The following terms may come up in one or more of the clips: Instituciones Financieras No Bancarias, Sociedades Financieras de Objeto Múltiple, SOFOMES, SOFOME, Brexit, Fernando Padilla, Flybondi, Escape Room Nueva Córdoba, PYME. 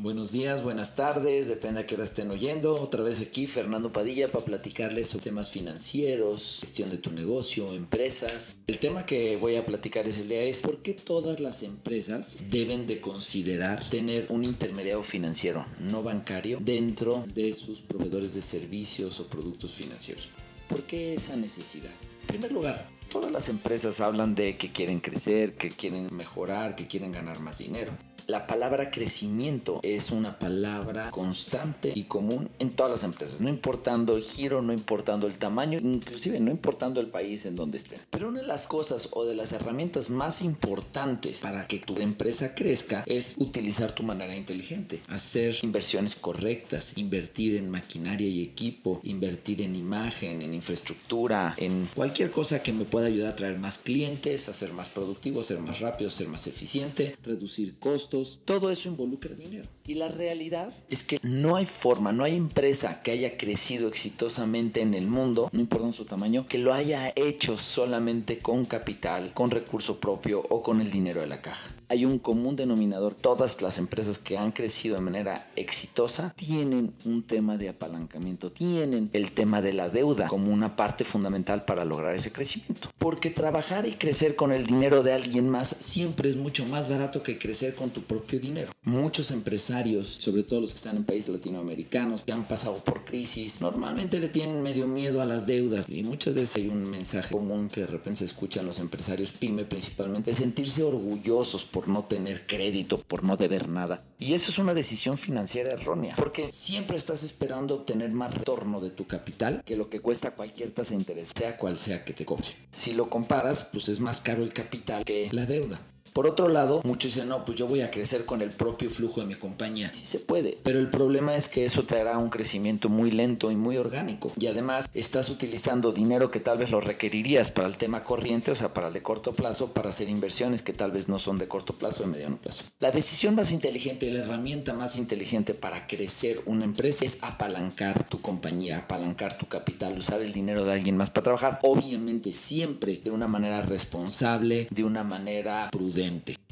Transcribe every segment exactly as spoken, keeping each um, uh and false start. Buenos días, buenas tardes, depende a qué hora estén oyendo. Otra vez aquí Fernando Padilla para platicarles sobre temas financieros, gestión de tu negocio, empresas. El tema que voy a platicarles el día es por qué todas las empresas deben de considerar tener un intermediario financiero no bancario dentro de sus proveedores de servicios o productos financieros. ¿Por qué esa necesidad? En primer lugar, todas las empresas hablan de que quieren crecer, que quieren mejorar, que quieren ganar más dinero. La palabra crecimiento es una palabra constante y común en todas las empresas, no importando el giro, no importando el tamaño, inclusive no importando el país en donde estén. Pero una de las cosas o de las herramientas más importantes para que tu empresa crezca es utilizar tu manera inteligente, hacer inversiones correctas, invertir en maquinaria y equipo, invertir en imagen, en infraestructura, en cualquier cosa que me pueda ayudar a traer más clientes, a ser más productivo, a ser más rápido, a ser más eficiente, reducir costos. Todo eso involucra dinero. Y la realidad es que no hay forma, no hay empresa que haya crecido exitosamente en el mundo, no importa su tamaño, que lo haya hecho solamente con capital, con recurso propio o con el dinero de la caja. Hay un común denominador. Todas las empresas que han crecido de manera exitosa tienen un tema de apalancamiento, tienen el tema de la deuda como una parte fundamental para lograr ese crecimiento. Porque trabajar y crecer con el dinero de alguien más siempre es mucho más barato que crecer con tu propio dinero. Muchos empresarios, sobre todo los que están en países latinoamericanos, que han pasado por crisis, normalmente le tienen medio miedo a las deudas, y muchas veces hay un mensaje común que de repente se escuchan los empresarios PYME principalmente, de sentirse orgullosos por no tener crédito, por no deber nada. Y eso es una decisión financiera errónea, porque siempre estás esperando obtener más retorno de tu capital que lo que cuesta cualquier tasa de interés, sea cual sea que te cobre. Si lo comparas, pues es más caro el capital que la deuda. Por otro lado, muchos dicen, no, pues yo voy a crecer con el propio flujo de mi compañía. Sí se puede, pero el problema es que eso traerá un crecimiento muy lento y muy orgánico. Y además, estás utilizando dinero que tal vez lo requerirías para el tema corriente, o sea, para el de corto plazo, para hacer inversiones que tal vez no son de corto plazo o de mediano plazo. La decisión más inteligente y la herramienta más inteligente para crecer una empresa es apalancar tu compañía, apalancar tu capital, usar el dinero de alguien más para trabajar. Obviamente, siempre de una manera responsable, de una manera prudente.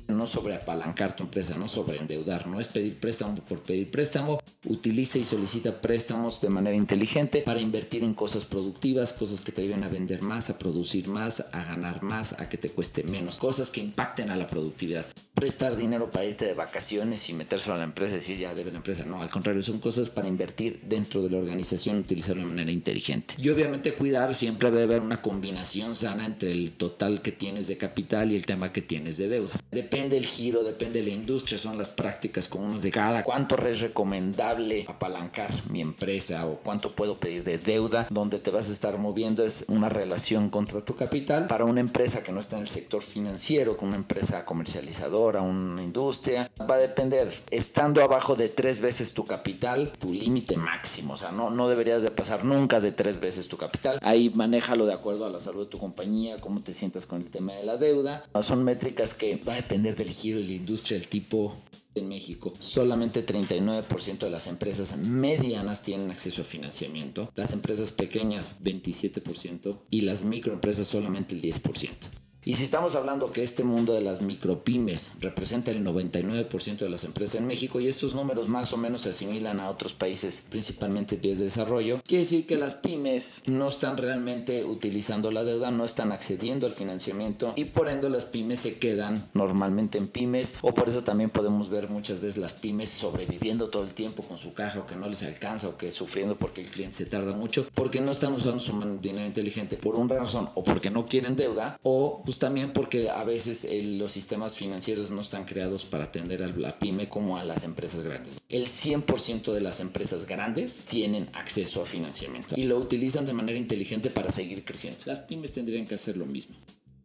No sobreapalancar tu empresa, no sobreendeudar, no es pedir préstamo por pedir préstamo. Utiliza y solicita préstamos de manera inteligente para invertir en cosas productivas, cosas que te ayuden a vender más, a producir más, a ganar más, a que te cueste menos, cosas que impacten a la productividad. Prestar dinero para irte de vacaciones y meterse a la empresa y decir ya debe la empresa. No, al contrario, son cosas para invertir dentro de la organización, utilizarlo de manera inteligente. Y obviamente cuidar, siempre debe haber una combinación sana entre el total que tienes de capital y el tema que tienes de deuda. Depende el giro, depende de la industria, son las prácticas comunes de cada. ¿Cuánto es recomendable apalancar mi empresa o cuánto puedo pedir de deuda? Donde te vas a estar moviendo es una relación contra tu capital. Para una empresa que no está en el sector financiero, con una empresa comercializadora, a una industria, va a depender estando abajo de tres veces tu capital, tu límite máximo, o sea no, no deberías de pasar nunca de tres veces tu capital. Ahí manéjalo de acuerdo a la salud de tu compañía, cómo te sientas con el tema de la deuda. Son métricas que va a depender del giro y la industria, el tipo. En México, solamente treinta y nueve por ciento de las empresas medianas tienen acceso a financiamiento, las empresas pequeñas veintisiete por ciento y las microempresas solamente el diez por ciento. Y si estamos hablando que este mundo de las micropymes representa el noventa y nueve por ciento de las empresas en México y estos números más o menos se asimilan a otros países, principalmente países de desarrollo, quiere decir que las pymes no están realmente utilizando la deuda, no están accediendo al financiamiento y por ende las pymes se quedan normalmente en pymes, o por eso también podemos ver muchas veces las pymes sobreviviendo todo el tiempo con su caja, o que no les alcanza, o que sufriendo porque el cliente se tarda mucho, porque no están usando su dinero inteligente por una razón, o porque no quieren deuda, o pues también porque a veces el, los sistemas financieros no están creados para atender a la pyme como a las empresas grandes. El cien por ciento de las empresas grandes tienen acceso a financiamiento y lo utilizan de manera inteligente para seguir creciendo. Las pymes tendrían que hacer lo mismo.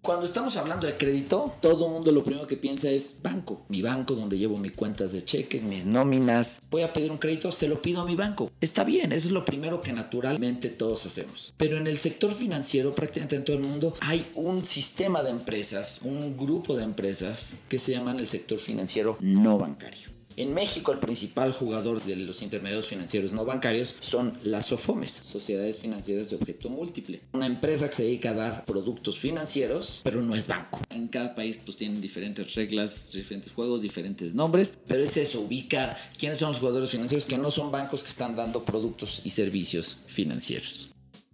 Cuando estamos hablando de crédito, todo el mundo lo primero que piensa es banco. Mi banco donde llevo mis cuentas de cheques, mis nóminas. Voy a pedir un crédito, se lo pido a mi banco. Está bien, eso es lo primero que naturalmente todos hacemos. Pero en el sector financiero, prácticamente en todo el mundo, hay un sistema de empresas, un grupo de empresas que se llaman el sector financiero no bancario. En México, el principal jugador de los intermediarios financieros no bancarios son las SOFOMES, Sociedades Financieras de Objeto Múltiple, una empresa que se dedica a dar productos financieros, pero no es banco. En cada país pues tienen diferentes reglas, diferentes juegos, diferentes nombres, pero es eso, ubicar quiénes son los jugadores financieros que no son bancos, que están dando productos y servicios financieros.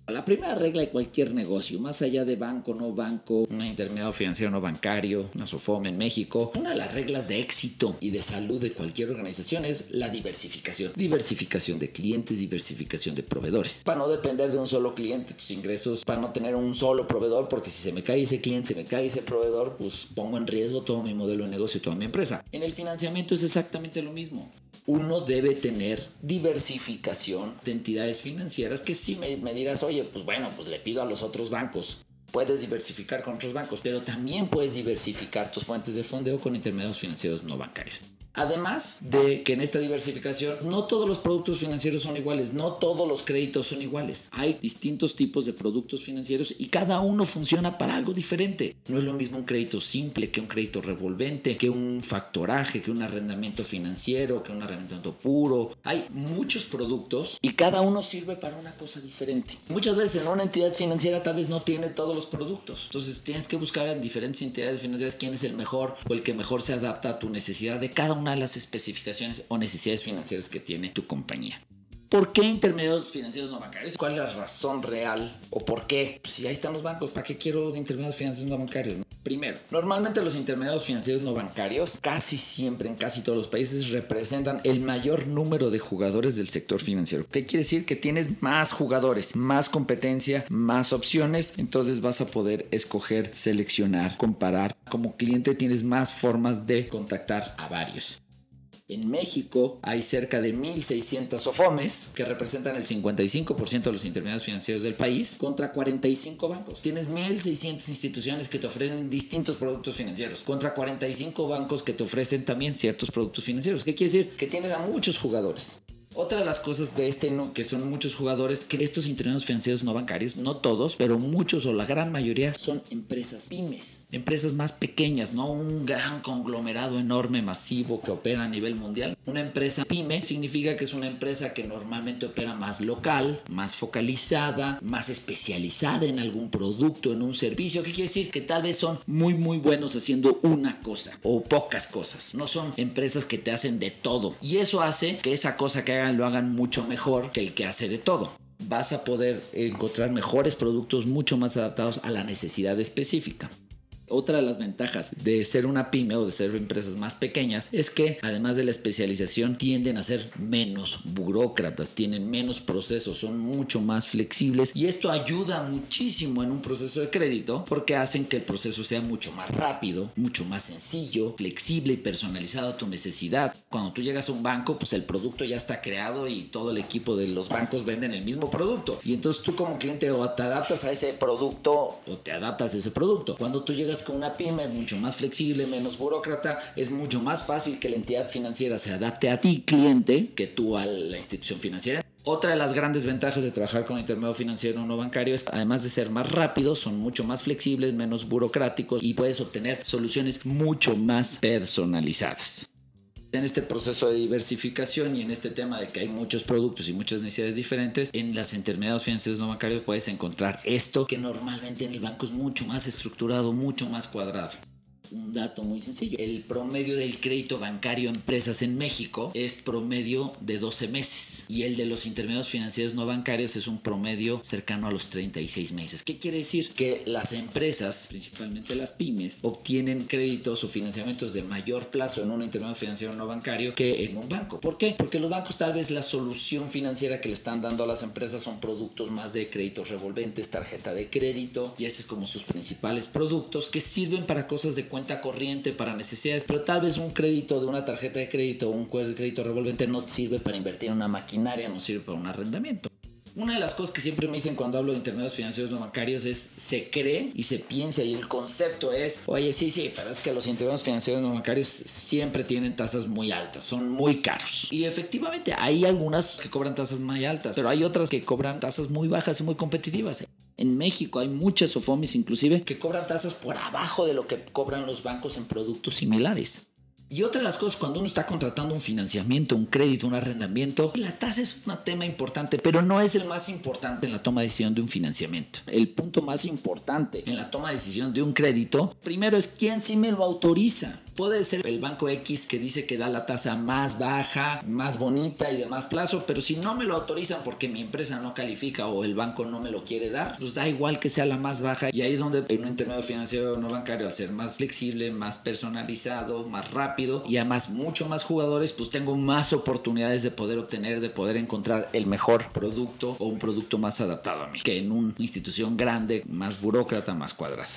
La primera regla de cualquier negocio, más allá de banco, no banco, un intermediario financiero no bancario, una SOFOME en México, una de las reglas de éxito y de salud de cualquier organización es la diversificación. Diversificación de clientes, diversificación de proveedores. Para no depender de un solo cliente, tus ingresos, para no tener un solo proveedor, porque si se me cae ese cliente, se me cae ese proveedor, pues pongo en riesgo todo mi modelo de negocio, toda mi empresa. En el financiamiento es exactamente lo mismo. Uno debe tener diversificación de entidades financieras que si me, me dirás, oye, pues bueno, pues le pido a los otros bancos. Puedes diversificar con otros bancos, pero también puedes diversificar tus fuentes de fondeo con intermediarios financieros no bancarios. Además de que en esta diversificación no todos los productos financieros son iguales, no todos los créditos son iguales. Hay distintos tipos de productos financieros y cada uno funciona para algo diferente. No es lo mismo un crédito simple que un crédito revolvente, que un factoraje, que un arrendamiento financiero, que un arrendamiento puro. Hay muchos productos y cada uno sirve para una cosa diferente. Muchas veces en una entidad financiera tal vez no tiene todos los productos. Entonces tienes que buscar en diferentes entidades financieras quién es el mejor o el que mejor se adapta a tu necesidad de cada uno de las especificaciones o necesidades financieras que tiene tu compañía. ¿Por qué intermediarios financieros no bancarios? ¿Cuál es la razón real o por qué? Pues si ahí están los bancos, ¿para qué quiero intermediarios financieros no bancarios? Primero, normalmente los intermediarios financieros no bancarios, casi siempre en casi todos los países, representan el mayor número de jugadores del sector financiero. ¿Qué quiere decir? Que tienes más jugadores, más competencia, más opciones, entonces vas a poder escoger, seleccionar, comparar. Como cliente tienes más formas de contactar a varios. En México hay cerca de mil seiscientas SOFOMES que representan el cincuenta y cinco por ciento de los intermediarios financieros del país contra cuarenta y cinco bancos. Tienes mil seiscientas instituciones que te ofrecen distintos productos financieros contra cuarenta y cinco bancos que te ofrecen también ciertos productos financieros. ¿Qué quiere decir? Que tienes a muchos jugadores. Otra de las cosas de este, no, que son muchos jugadores, que estos intermediarios financieros no bancarios, no todos, pero muchos o la gran mayoría, son empresas pymes. Empresas más pequeñas, no un gran conglomerado enorme, masivo, que opera a nivel mundial. Una empresa pyme significa que es una empresa que normalmente opera más local, más focalizada, más especializada en algún producto, en un servicio. ¿Qué quiere decir? Que tal vez son muy, muy buenos haciendo una cosa o pocas cosas. No son empresas que te hacen de todo. Y eso hace que esa cosa que hagan lo hagan mucho mejor que el que hace de todo. Vas a poder encontrar mejores productos mucho más adaptados a la necesidad específica. Otra de las ventajas de ser una pyme o de ser empresas más pequeñas es que, además de la especialización, tienden a ser menos burócratas, tienen menos procesos, son mucho más flexibles y esto ayuda muchísimo en un proceso de crédito porque hacen que el proceso sea mucho más rápido, mucho más sencillo, flexible y personalizado a tu necesidad. Cuando tú llegas a un banco, pues el producto ya está creado y todo el equipo de los bancos venden el mismo producto y entonces tú como cliente o te adaptas a ese producto o te adaptas a ese producto. Cuando tú llegas con una pyme es mucho más flexible, menos burócrata, es mucho más fácil que la entidad financiera se adapte a ti, cliente, que tú a la institución financiera. Otra de las grandes ventajas de trabajar con intermediario financiero no bancario es que, además de ser más rápidos, son mucho más flexibles, menos burocráticos y puedes obtener soluciones mucho más personalizadas. En este proceso de diversificación y en este tema de que hay muchos productos y muchas necesidades diferentes, en las intermediarios financieros no bancarios puedes encontrar esto que normalmente en el banco es mucho más estructurado, mucho más cuadrado. Un dato muy sencillo, el promedio del crédito bancario a empresas en México es promedio de doce meses y el de los intermediarios financieros no bancarios es un promedio cercano a los treinta y seis meses. ¿Qué quiere decir? Que las empresas, principalmente las pymes, obtienen créditos o financiamientos de mayor plazo en un intermediario financiero no bancario que en un banco. ¿Por qué? Porque los bancos tal vez la solución financiera que le están dando a las empresas son productos más de créditos revolventes, tarjeta de crédito y ese es como sus principales productos que sirven para cosas de cuenta corriente, para necesidades, pero tal vez un crédito de una tarjeta de crédito o un crédito revolvente no te sirve para invertir en una maquinaria, no sirve para un arrendamiento. Una de las cosas que siempre me dicen cuando hablo de intermediarios financieros no bancarios es se cree y se piensa y el concepto es, oye, sí, sí, pero es que los intermediarios financieros no bancarios siempre tienen tasas muy altas, son muy caros. Y efectivamente hay algunas que cobran tasas muy altas, pero hay otras que cobran tasas muy bajas y muy competitivas. En México hay muchas SOFOMES inclusive que cobran tasas por abajo de lo que cobran los bancos en productos similares. Y otra de las cosas, cuando uno está contratando un financiamiento, un crédito, un arrendamiento, la tasa es un tema importante, pero no es el más importante en la toma de decisión de un financiamiento. El punto más importante en la toma de decisión de un crédito, primero es quién sí me lo autoriza. Puede ser el banco X que dice que da la tasa más baja, más bonita y de más plazo, pero si no me lo autorizan porque mi empresa no califica o el banco no me lo quiere dar, pues da igual que sea la más baja. Y ahí es donde en un intermedio financiero no bancario, al ser más flexible, más personalizado, más rápido y además mucho más jugadores, pues tengo más oportunidades de poder obtener, de poder encontrar el mejor producto o un producto más adaptado a mí que en una institución grande, más burócrata, más cuadrada.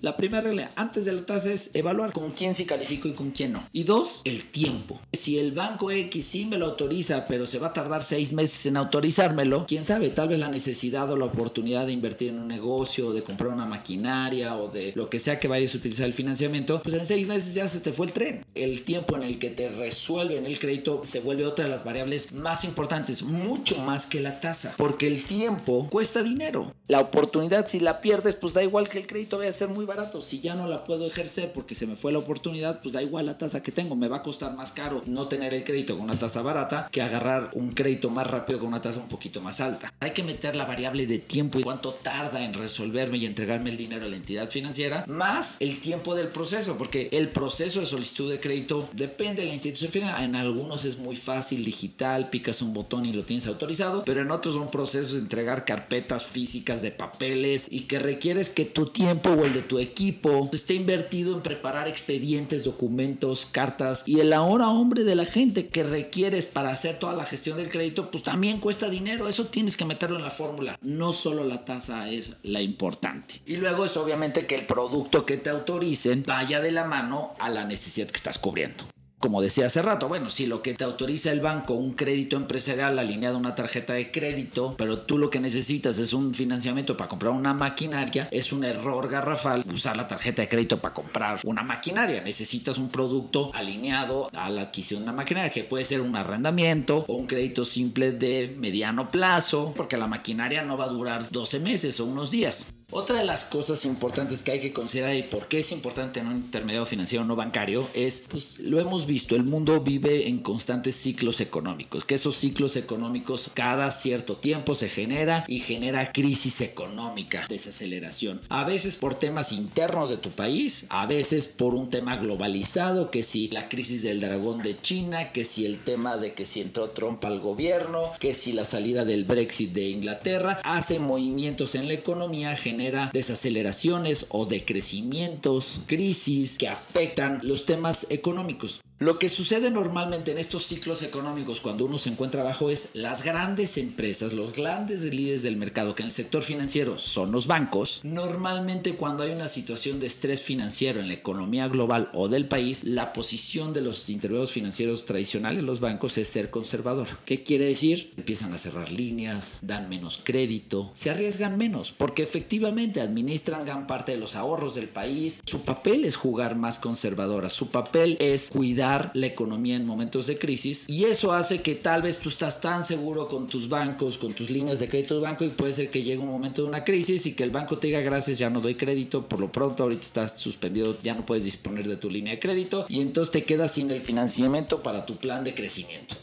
La primera regla antes de la tasa es evaluar con quién sí califico y con quién no. Y dos, el tiempo. Si el banco X sí me lo autoriza, pero se va a tardar seis meses en autorizármelo, quién sabe, tal vez la necesidad o la oportunidad de invertir en un negocio, de comprar una maquinaria o de lo que sea que vayas a utilizar el financiamiento, pues en seis meses ya se te fue el tren. El tiempo en el que te resuelven el crédito se vuelve otra de las variables más importantes, mucho más que la tasa, porque el tiempo cuesta dinero. La oportunidad, si la pierdes, pues da igual que el crédito vaya a ser muy barato. Si ya no la puedo ejercer porque se me fue la oportunidad, pues da igual la tasa que tengo. Me va a costar más caro no tener el crédito con una tasa barata que agarrar un crédito más rápido con una tasa un poquito más alta. Hay que meter la variable de tiempo y cuánto tarda en resolverme y entregarme el dinero a la entidad financiera, más el tiempo del proceso, porque el proceso de solicitud de crédito depende de la institución financiera. En algunos es muy fácil, digital, picas un botón y lo tienes autorizado, pero en otros son procesos de entregar carpetas físicas de papeles y que requieres que tu tiempo o el de tu equipo esté invertido en preparar expedientes, documentos, cartas, y el ahora hombre de la gente que requieres para hacer toda la gestión del crédito, pues también cuesta dinero. Eso tienes que meterlo en la fórmula. No solo la tasa es la importante. Y luego es obviamente que el producto que te autoricen vaya de la mano a la necesidad que estás cubriendo. Como decía hace rato, bueno, si lo que te autoriza el banco, un crédito empresarial alineado a una tarjeta de crédito, pero tú lo que necesitas es un financiamiento para comprar una maquinaria, es un error garrafal usar la tarjeta de crédito para comprar una maquinaria. Necesitas un producto alineado a la adquisición de una maquinaria, que puede ser un arrendamiento o un crédito simple de mediano plazo, porque la maquinaria no va a durar doce meses o unos días. Otra de las cosas importantes que hay que considerar y por qué es importante en un intermediario financiero no bancario es, pues lo hemos visto, el mundo vive en constantes ciclos económicos, que esos ciclos económicos cada cierto tiempo se genera y genera crisis económica, desaceleración. A veces por temas internos de tu país, a veces por un tema globalizado, que si la crisis del dragón de China, que si el tema de que si entró Trump al gobierno, que si la salida del Brexit de Inglaterra, hace movimientos en la economía, genera desaceleraciones o decrecimientos, crisis que afectan los temas económicos. Lo que sucede normalmente en estos ciclos económicos cuando uno se encuentra abajo es las grandes empresas, los grandes líderes del mercado, que en el sector financiero son los bancos. Normalmente cuando hay una situación de estrés financiero en la economía global o del país, la posición de los intermediarios financieros tradicionales, los bancos, es ser conservador. ¿Qué quiere decir? Empiezan a cerrar líneas, dan menos crédito, se arriesgan menos porque efectivamente administran gran parte de los ahorros del país. Su papel es jugar más conservadora, su papel es cuidar la economía en momentos de crisis, y eso hace que tal vez tú estás tan seguro con tus bancos, con tus líneas de crédito del banco, y puede ser que llegue un momento de una crisis y que el banco te diga gracias, ya no doy crédito, por lo pronto ahorita estás suspendido, ya no puedes disponer de tu línea de crédito, y entonces te quedas sin el financiamiento para tu plan de crecimiento.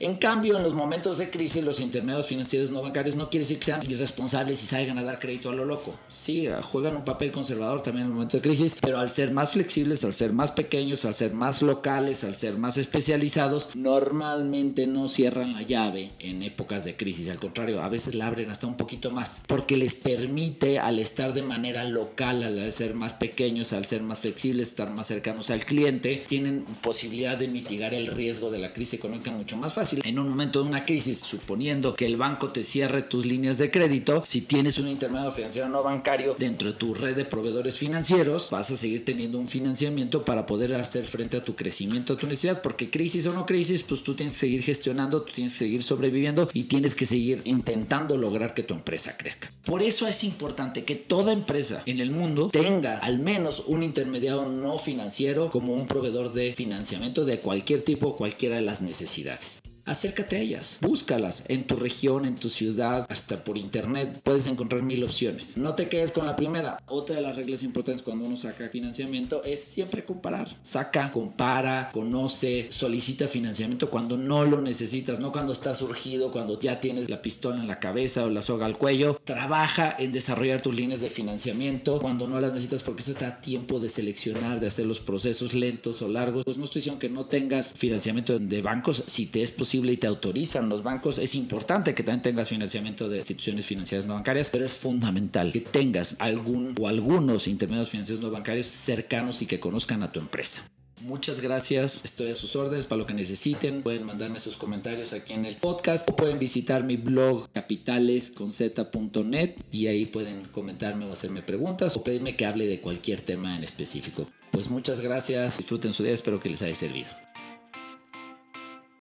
En cambio, en los momentos de crisis, los intermediarios financieros no bancarios, no quiere decir que sean irresponsables y salgan a dar crédito a lo loco. Sí, juegan un papel conservador también en los momentos de crisis, pero al ser más flexibles, al ser más pequeños, al ser más locales, al ser más especializados, normalmente no cierran la llave en épocas de crisis. Al contrario, a veces la abren hasta un poquito más, porque les permite, al estar de manera local, al ser más pequeños, al ser más flexibles, estar más cercanos al cliente, tienen posibilidad de mitigar el riesgo de la crisis económica mucho más fácil. En un momento de una crisis, suponiendo que el banco te cierre tus líneas de crédito, si tienes un intermediario financiero no bancario dentro de tu red de proveedores financieros, vas a seguir teniendo un financiamiento para poder hacer frente a tu crecimiento, a tu necesidad, porque crisis o no crisis, pues tú tienes que seguir gestionando, tú tienes que seguir sobreviviendo y tienes que seguir intentando lograr que tu empresa crezca. Por eso es importante que toda empresa en el mundo tenga al menos un intermediario no financiero como un proveedor de financiamiento de cualquier tipo, cualquiera de las necesidades. acércate a ellas, búscalas en tu región, en tu ciudad, hasta por internet puedes encontrar mil opciones. No te quedes con la primera. Otra de las reglas importantes cuando uno saca financiamiento es siempre comparar. Saca, compara, conoce, solicita financiamiento cuando no lo necesitas, no cuando estás urgido, cuando ya tienes la pistola en la cabeza o la soga al cuello. Trabaja en desarrollar tus líneas de financiamiento cuando no las necesitas, porque eso te da tiempo de seleccionar, de hacer los procesos lentos o largos. Pues no estoy diciendo que no tengas financiamiento de bancos, si te es posible y te autorizan los bancos, es importante que también tengas financiamiento de instituciones financieras no bancarias, pero es fundamental que tengas algún o algunos intermediarios financieros no bancarios cercanos y que conozcan a tu empresa. Muchas gracias, estoy a sus órdenes para lo que necesiten. Pueden mandarme sus comentarios aquí en el podcast o pueden visitar mi blog capitales con zeta punto net y ahí pueden comentarme o hacerme preguntas o pedirme que hable de cualquier tema en específico. Pues muchas gracias, disfruten su día, espero que les haya servido.